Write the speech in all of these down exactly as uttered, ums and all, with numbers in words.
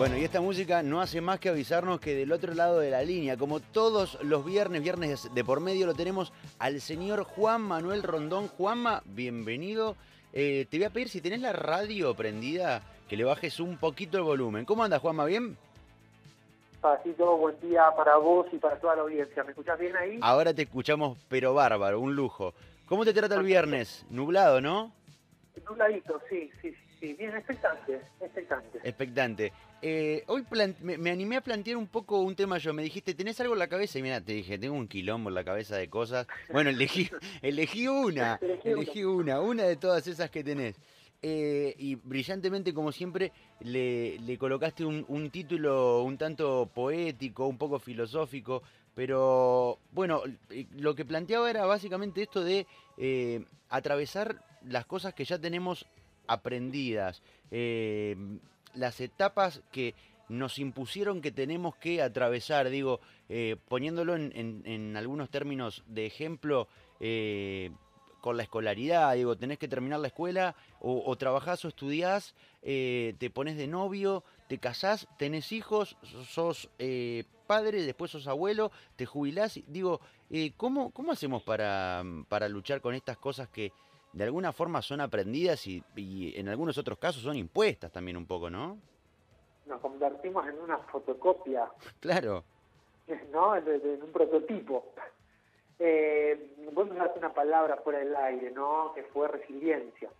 Bueno, y esta música no hace más que avisarnos que del otro lado de la línea, como todos los viernes, viernes de por medio, lo tenemos al señor Juan Manuel Rondón. Juanma, bienvenido. Eh, te voy a pedir, si tenés la radio prendida, que le bajes un poquito el volumen. ¿Cómo andas, Juanma? ¿Bien? Pasito, buen día para vos y para toda la audiencia. ¿Me escuchás bien ahí? Ahora te escuchamos, pero bárbaro, un lujo. ¿Cómo te trata el viernes? Nublado, ¿no? Nubladito, sí, sí, sí. Bien, expectante, expectante. Expectante. Eh, hoy me, me animé a plantear un poco un tema yo. Me dijiste, ¿tenés algo en la cabeza? Y mira, te dije, tengo un quilombo en la cabeza de cosas. Bueno, elegí, elegí una, elegí una, una de todas esas que tenés. Eh, y brillantemente, como siempre, le, le colocaste un, un título un tanto poético, un poco filosófico, pero bueno, lo que planteaba era básicamente esto de eh, atravesar las cosas que ya tenemos aprendidas, eh, las etapas que nos impusieron que tenemos que atravesar, digo, eh, poniéndolo en, en, en algunos términos de ejemplo, eh, con la escolaridad, digo, tenés que terminar la escuela, o, o trabajás o estudiás, eh, te pones de novio, te casás, tenés hijos, sos eh, padre, después sos abuelo, te jubilás, digo, eh, ¿cómo, cómo hacemos para, para luchar con estas cosas que de alguna forma son aprendidas y, y en algunos otros casos son impuestas también un poco, ¿no? Nos convertimos en una fotocopia. Claro. ¿No? En, en un prototipo. Eh, vos me das una palabra fuera del aire, ¿no? Que fue resiliencia.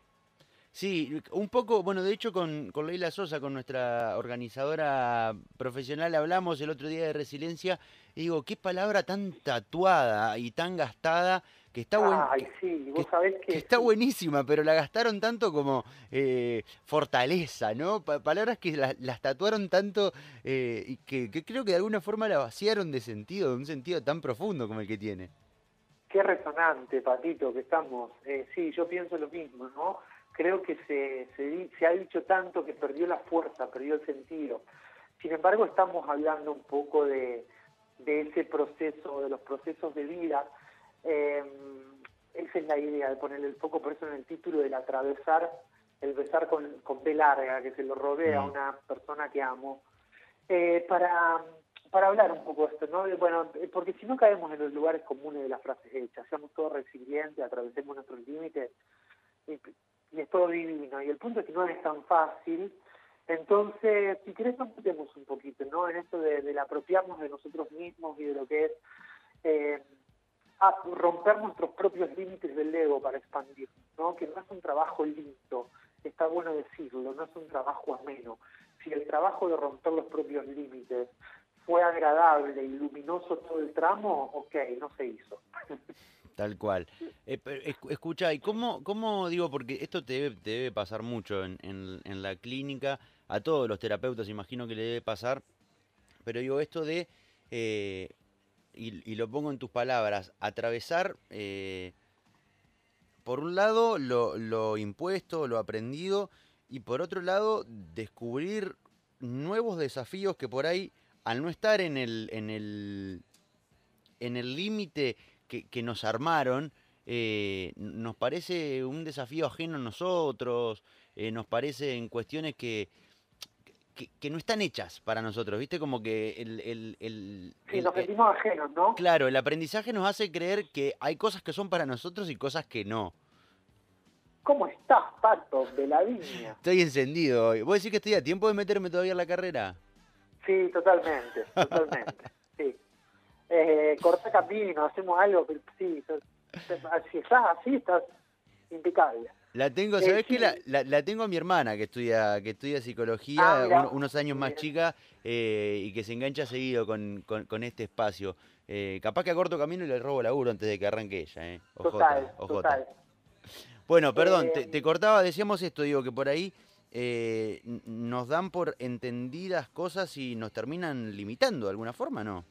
Sí, un poco, bueno, de hecho con, con Leila Sosa, con nuestra organizadora profesional, hablamos el otro día de resiliencia, y digo, qué palabra tan tatuada y tan gastada, que está, buen, Ay, sí, que, vos sabés que... que está buenísima, pero la gastaron tanto como eh, fortaleza, ¿no? Pa palabras que la, las tatuaron tanto eh, y que, que creo que de alguna forma la vaciaron de sentido, de un sentido tan profundo como el que tiene. Qué resonante, Patito, que estamos. Eh, sí, yo pienso lo mismo, ¿no? Creo que se, se, se ha dicho tanto que perdió la fuerza, perdió el sentido. Sin embargo, estamos hablando un poco de, de ese proceso, de los procesos de vida. Eh, esa es la idea, de ponerle el foco, por eso en el título, del atravesar, el besar con, con B larga, que se lo rodea a una persona que amo. Eh, para, para hablar un poco de esto, ¿no? Bueno, porque si no caemos en los lugares comunes de las frases hechas, seamos todos resilientes, atravesemos nuestros límites, y, y es todo divino. Y el punto es que no es tan fácil. Entonces, si querés, completemos un poquito, ¿no? En esto de, del apropiarnos de nosotros mismos y de lo que es... Eh, a romper nuestros propios límites del ego para expandirnos, ¿no? Que no es un trabajo lindo, está bueno decirlo, no es un trabajo ameno. Si el trabajo de romper los propios límites fue agradable y luminoso todo el tramo, ok, no se hizo. Tal cual. Eh, escuchá, ¿y cómo, cómo digo? Porque esto te debe, te debe pasar mucho en, en, en la clínica, a todos los terapeutas imagino que le debe pasar, pero digo esto de... Eh, Y, y lo pongo en tus palabras, atravesar, eh, por un lado, lo, lo impuesto, lo aprendido, y por otro lado, descubrir nuevos desafíos que por ahí, al no estar en el en el, en el límite que, que nos armaron, eh, nos parece un desafío ajeno a nosotros, eh, nos parecen cuestiones que... Que, que no están hechas para nosotros, ¿viste? Como que el... el, el sí, el, nos sentimos ajenos, ¿no? Claro, el aprendizaje nos hace creer que hay cosas que son para nosotros y cosas que no. ¿Cómo estás, Pato, de la viña? Estoy encendido hoy. ¿Vos decís que estoy a tiempo de meterme todavía en la carrera? Sí, totalmente, totalmente, sí. Eh, corta camino, hacemos algo, pero sí, si estás así, estás impecable. La tengo, ¿sabés eh, sí. qué? La, la, la tengo a mi hermana que estudia que estudia psicología, ah, un, unos años más chica, eh, y que se engancha seguido con, con, con este espacio. Eh, capaz que a corto camino le robo laburo antes de que arranque ella, ¿eh? Ojota, total, ojota. Total. Bueno, perdón, eh, te, te cortaba, decíamos esto, digo, que por ahí eh, nos dan por entendidas cosas y nos terminan limitando de alguna forma, ¿no?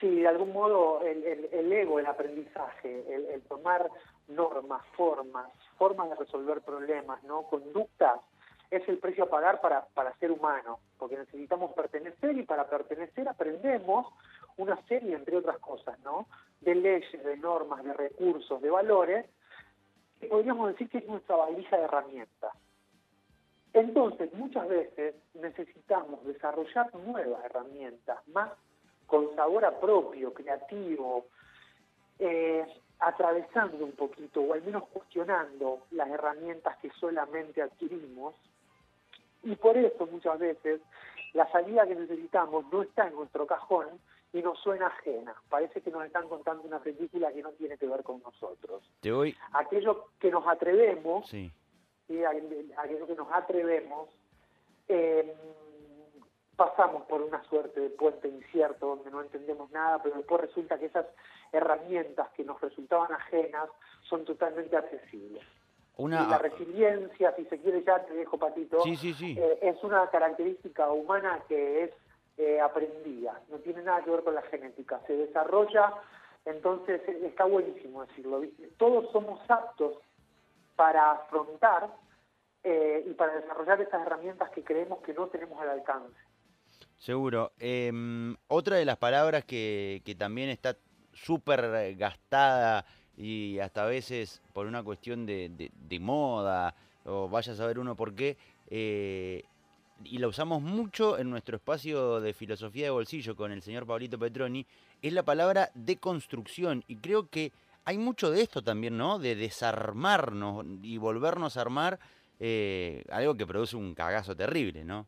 Sí, de algún modo el, el, el ego, el aprendizaje, el, el tomar normas, formas, formas de resolver problemas, ¿no? Conductas, es el precio a pagar para, para ser humano, porque necesitamos pertenecer y para pertenecer aprendemos una serie, entre otras cosas, ¿no? De leyes, de normas, de recursos, de valores, que podríamos decir que es nuestra valija de herramientas. Entonces, muchas veces necesitamos desarrollar nuevas herramientas, más con sabor a propio, creativo, eh, atravesando un poquito, o al menos cuestionando las herramientas que solamente adquirimos. Y por eso muchas veces la salida que necesitamos no está en nuestro cajón y nos suena ajena. Parece que nos están contando una película que no tiene que ver con nosotros. Te voy... Aquello que nos atrevemos, sí. ¿sí? aquello que nos atrevemos, eh, pasamos por una suerte de puente incierto donde no entendemos nada, pero después resulta que esas herramientas que nos resultaban ajenas son totalmente accesibles. Una... Y la resiliencia, si se quiere, ya te dejo, Patito, sí, sí, sí. Eh, es una característica humana que es eh, aprendida, no tiene nada que ver con la genética, se desarrolla, entonces está buenísimo decirlo, ¿viste? Todos somos aptos para afrontar eh, y para desarrollar estas herramientas que creemos que no tenemos al alcance. Seguro. Eh, otra de las palabras que, que también está súper gastada, y hasta a veces por una cuestión de, de, de moda, o vaya a saber uno por qué, eh, y la usamos mucho en nuestro espacio de filosofía de bolsillo con el señor Pablito Petroni, es la palabra deconstrucción, y creo que hay mucho de esto también, ¿no? De desarmarnos y volvernos a armar, eh, algo que produce un cagazo terrible, ¿no?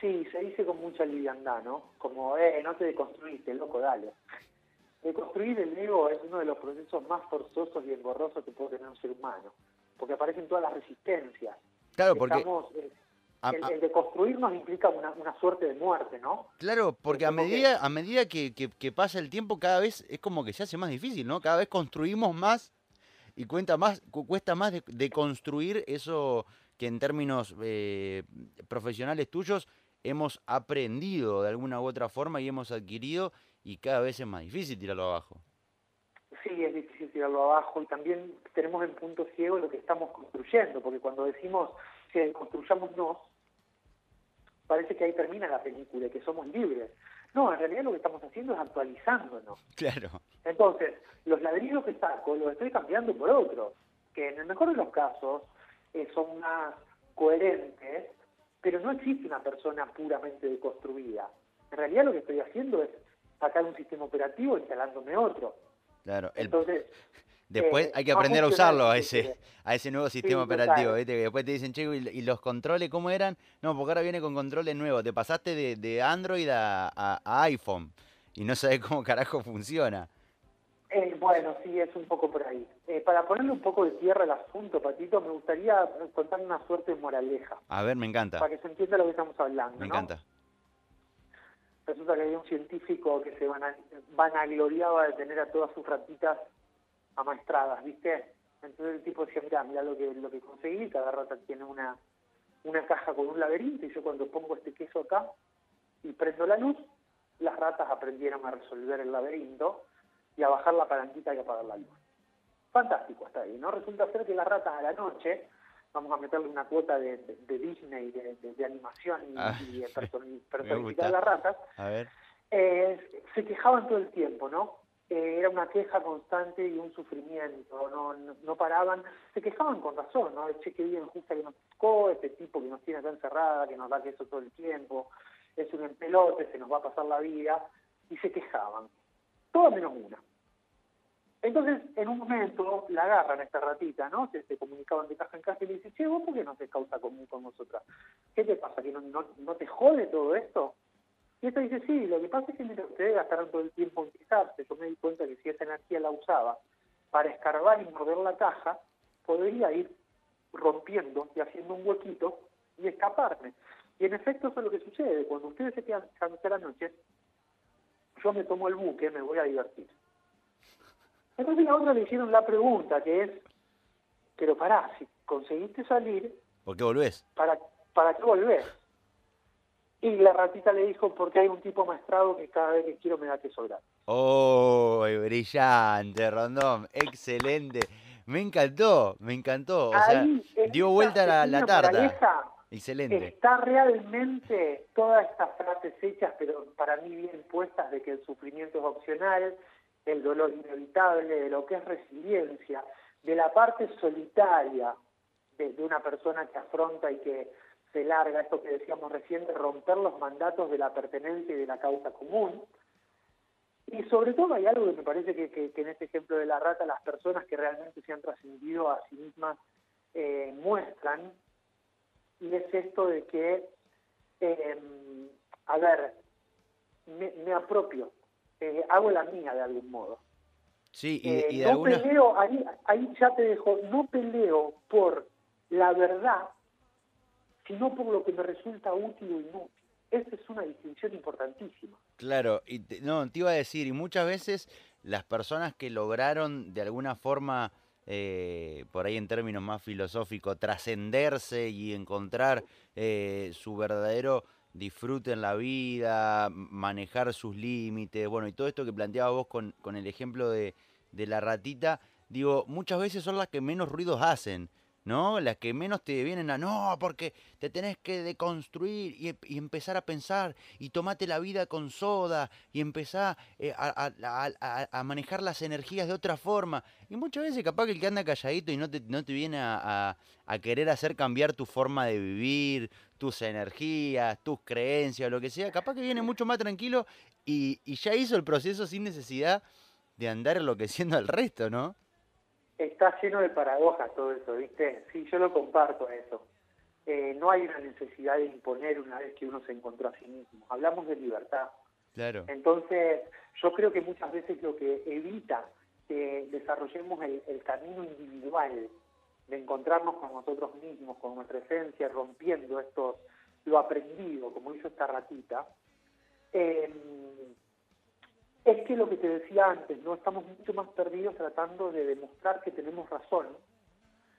Sí, se dice con mucha liviandad, ¿no? Como, eh, no te deconstruiste, loco, dale. Deconstruir el ego es uno de los procesos más forzosos y engorrosos que puede tener un ser humano, porque aparecen todas las resistencias. Claro, porque... Estamos, el, el, el deconstruirnos implica una, una suerte de muerte, ¿no? Claro, porque a medida que, a medida que, que, que pasa el tiempo, cada vez es como que se hace más difícil, ¿no? Cada vez construimos más y cuenta más, cuesta más deconstruir eso que en términos eh, profesionales tuyos hemos aprendido de alguna u otra forma y hemos adquirido, y cada vez es más difícil tirarlo abajo. Sí, es difícil tirarlo abajo, y también tenemos en punto ciego lo que estamos construyendo, porque cuando decimos que construyámonos, parece que ahí termina la película y que somos libres. No, en realidad lo que estamos haciendo es actualizándonos. Claro. Entonces, los ladrillos que saco los estoy cambiando por otros, que en el mejor de los casos eh, son más coherentes, pero no existe una persona puramente deconstruida. En realidad lo que estoy haciendo es sacar un sistema operativo instalándome otro. Claro. El, Entonces, después eh, hay que aprender a usarlo, a ese a ese nuevo sistema sí, operativo. ¿Viste? Después te dicen, che, ¿y, ¿y los controles cómo eran? No, porque ahora viene con controles nuevos. Te pasaste de, de Android a, a, a iPhone y no sabés cómo carajo funciona. Eh, bueno, sí, es un poco por ahí. Eh, para ponerle un poco de tierra al asunto, Patito, me gustaría contar una suerte de moraleja. A ver, me encanta. Para que se entienda lo que estamos hablando. Me ¿no? encanta. Resulta que había un científico que se vanagloriaba de tener a todas sus ratitas amaestradas, ¿viste? Entonces el tipo decía, mirá, mirá lo que, lo que conseguí, cada rata tiene una, una caja con un laberinto, y yo cuando pongo este queso acá y prendo la luz, las ratas aprendieron a resolver el laberinto y a bajar la palanquita y a apagar la luz. Fantástico hasta ahí, ¿no? Resulta ser que las ratas a la noche... Vamos a meterle una cuota de, de, de Disney, de, de, de animación y, ah, y de personificar a las ratas. A ver. Eh, se quejaban todo el tiempo, ¿no? Eh, era una queja constante y un sufrimiento, no, no, no paraban. Se quejaban con razón, ¿no? El cheque bien justa que nos tocó, este tipo que nos tiene acá encerrada, que nos da queso todo el tiempo, es un empelote, se nos va a pasar la vida. Y se quejaban. Todo menos una. Entonces, en un momento, la agarran a esta ratita, ¿no? Se, se comunicaban de casa en casa y le dicen, che, ¿vos por qué no se causa común con nosotras? ¿Qué te pasa? ¿Que no, no, no te jode todo esto? Y esta dice, sí, lo que pasa es que ustedes gastaron todo el tiempo en quejarse. Yo me di cuenta que si esa energía la usaba para escarbar y morder la caja, podría ir rompiendo y haciendo un huequito y escaparme. Y en efecto, eso es lo que sucede. Cuando ustedes se quedan hasta la noche, yo me tomo el buque, me voy a divertir. Entonces la otra le hicieron la pregunta, que es, pero pará, si conseguiste salir... ¿Por qué volvés? ¿Para, para qué volvés? Y la ratita le dijo, porque hay un tipo maestrado que cada vez que quiero me da que sobrar. ¡Oh, brillante, Rondón! ¡Excelente! Me encantó, me encantó. O Ahí sea, dio vuelta la, la tarta. Excelente. Está realmente todas estas frases hechas, pero para mí bien puestas, de que el sufrimiento es opcional... del dolor inevitable, de lo que es resiliencia, de la parte solitaria de, de una persona que afronta y que se larga, esto que decíamos recién, de romper los mandatos de la pertenencia y de la causa común. Y sobre todo hay algo que me parece que, que, que en este ejemplo de la rata las personas que realmente se han trascendido a sí mismas eh, muestran, y es esto de que, eh, a ver, me, me apropio, eh, hago la mía de algún modo. Sí, y, eh, y de no alguna... peleo, ahí, ahí ya te dejo, no peleo por la verdad, sino por lo que me resulta útil o inútil. Esa es una distinción importantísima. Claro, y te, no, te iba a decir, y muchas veces las personas que lograron de alguna forma, eh, por ahí en términos más filosóficos, trascenderse y encontrar eh, su verdadero disfrute en la vida, manejar sus límites, bueno, y todo esto que planteabas vos con, con el ejemplo de, de la ratita, digo, muchas veces son las que menos ruidos hacen, ¿no? Las que menos te vienen a, no, porque te tenés que deconstruir y, y empezar a pensar y tomate la vida con soda y empezar eh, a, a, a, a manejar las energías de otra forma. Y muchas veces capaz que el que anda calladito y no te, no te viene a, a, a querer hacer cambiar tu forma de vivir, tus energías, tus creencias, lo que sea, capaz que viene mucho más tranquilo y, y ya hizo el proceso sin necesidad de andar enloqueciendo al resto, ¿no? Está lleno de paradojas todo eso, ¿viste? Sí, yo lo comparto eso. Eh, no hay una necesidad de imponer una vez que uno se encontró a sí mismo. Hablamos de libertad. Claro. Entonces, yo creo que muchas veces lo que evita que desarrollemos el, el camino individual de encontrarnos con nosotros mismos, con nuestra esencia, rompiendo esto, lo aprendido, como hizo esta ratita, eh, es que lo que te decía antes, ¿no? Estamos mucho más perdidos tratando de demostrar que tenemos razón,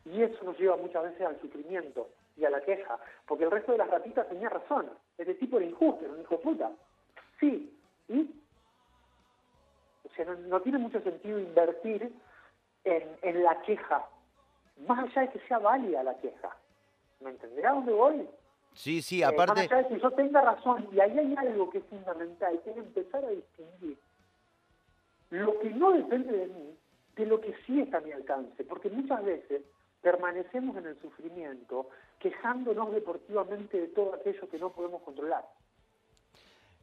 y eso nos lleva muchas veces al sufrimiento y a la queja, porque el resto de las ratitas tenía razón, este tipo era injusto, era un hijo de puta. Sí, y o sea, no, no tiene mucho sentido invertir en, en la queja, más allá de que sea válida la queja. ¿Me entenderá dónde voy? Sí, sí, aparte... Eh, más allá de que yo tenga razón, y ahí hay algo que es fundamental, que es empezar a distinguir lo que no depende de mí, de lo que sí está a mi alcance, porque muchas veces permanecemos en el sufrimiento quejándonos deportivamente de todo aquello que no podemos controlar.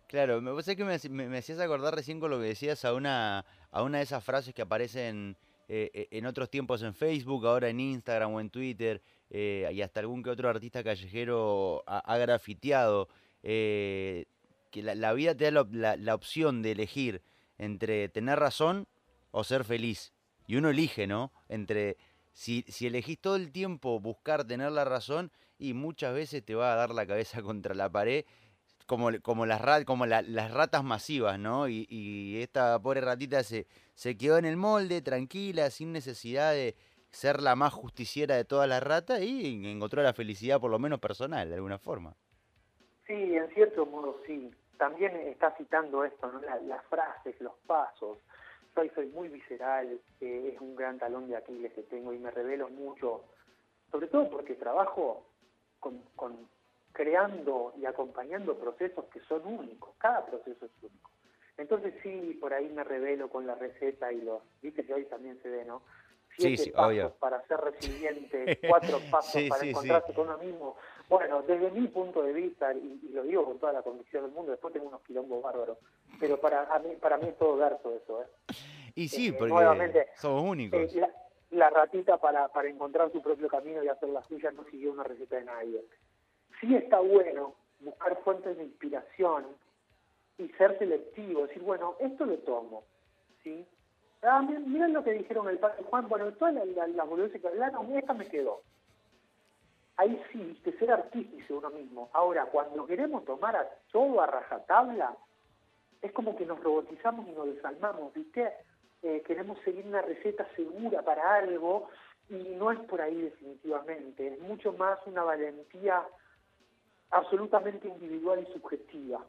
Claro, me parece que me, me, me hacías acordar recién con lo que decías a una, a una de esas frases que aparecen eh, en otros tiempos en Facebook, ahora en Instagram o en Twitter, eh, y hasta algún que otro artista callejero ha grafiteado, eh, que la, la vida te da la, la, la opción de elegir entre tener razón o ser feliz. Y uno elige, ¿no? Entre si, si elegís todo el tiempo buscar tener la razón, y muchas veces te va a dar la cabeza contra la pared, como, como, las, como la, las ratas masivas, ¿no? Y, y esta pobre ratita se, se quedó en el molde, tranquila, sin necesidad de ser la más justiciera de todas las ratas, y encontró la felicidad, por lo menos personal, de alguna forma. Sí, en cierto modo sí. También está citando esto, ¿no? La, las frases, los pasos. Soy, soy muy visceral, eh, es un gran talón de Aquiles que tengo y me revelo mucho, sobre todo porque trabajo con, con, creando y acompañando procesos que son únicos, cada proceso es único. Entonces sí, por ahí me revelo con la receta y los, viste que hoy también se ve, ¿no? Siete sí, sí, pasos obvio. Para ser resiliente, cuatro pasos sí, para sí, encontrarse sí. con uno mismo. Bueno, desde mi punto de vista, y, y lo digo con toda la convicción del mundo, después tengo unos quilombos bárbaros, pero para a mí, para mí es todo verso eso. ¿eh? Y sí, eh, porque nuevamente, somos únicos. Eh, la, la ratita para, para encontrar su propio camino y hacer la suya no siguió una receta de nadie. Sí está bueno buscar fuentes de inspiración y ser selectivo, decir, bueno, esto lo tomo, ¿sí? Ah, miren lo que dijeron el padre Juan, bueno, todas las la, la boludeces que hablaron, esta me quedó. Ahí sí, que ser artífice uno mismo. Ahora, cuando queremos tomar a todo a rajatabla, es como que nos robotizamos y nos desalmamos, ¿viste? Eh, queremos seguir una receta segura para algo, y no es por ahí definitivamente, es mucho más una valentía absolutamente individual y subjetiva.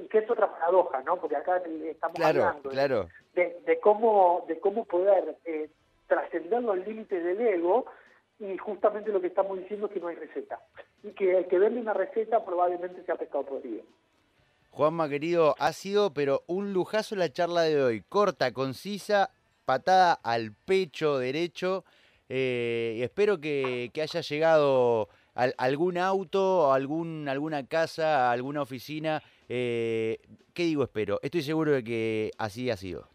Y que es otra paradoja, ¿no? Porque acá estamos claro, hablando claro. De, de cómo de cómo poder eh, trascender los límites del ego, y justamente lo que estamos diciendo es que no hay receta. Y que el que vende una receta probablemente sea pescado podrido. Juanma, querido, ha sido pero un lujazo la charla de hoy. Corta, concisa, patada al pecho derecho. Eh, espero que, que haya llegado al, algún auto, algún, alguna casa, alguna oficina. Eh, ¿Qué digo espero? Estoy seguro de que así ha sido.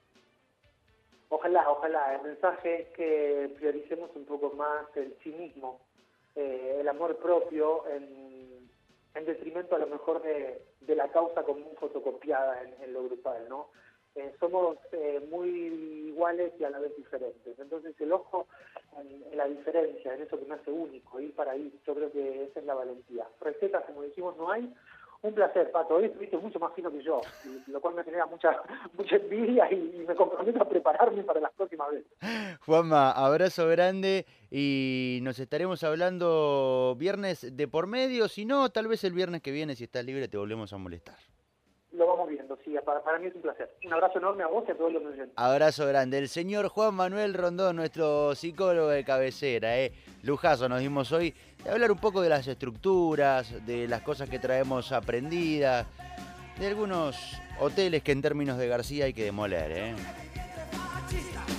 Ojalá, ojalá. El mensaje es que prioricemos un poco más el cinismo, eh, el amor propio, en, en detrimento a lo mejor de, de la causa común fotocopiada en, en lo grupal, ¿no? Eh, somos eh, muy iguales y a la vez diferentes. Entonces el ojo en, en la diferencia, en eso que me hace único, ir para ahí, yo creo que esa es la valentía. Recetas, como dijimos, no hay. Un placer, Pato. Hoy estuviste mucho más fino que yo, lo cual me genera mucha, mucha envidia y me comprometo a prepararme para las próximas veces. Juanma, abrazo grande y nos estaremos hablando viernes de por medio. Si no, tal vez el viernes que viene, si estás libre, te volvemos a molestar. Lo vamos viendo, sí. Para, para mí es un placer. Un abrazo enorme a vos y a todos los oyentes. Abrazo grande. El señor Juan Manuel Rondón, nuestro psicólogo de cabecera. ¿eh? Lujazo nos dimos hoy de hablar un poco de las estructuras, de las cosas que traemos aprendidas, de algunos hoteles que en términos de García hay que demoler. ¿eh?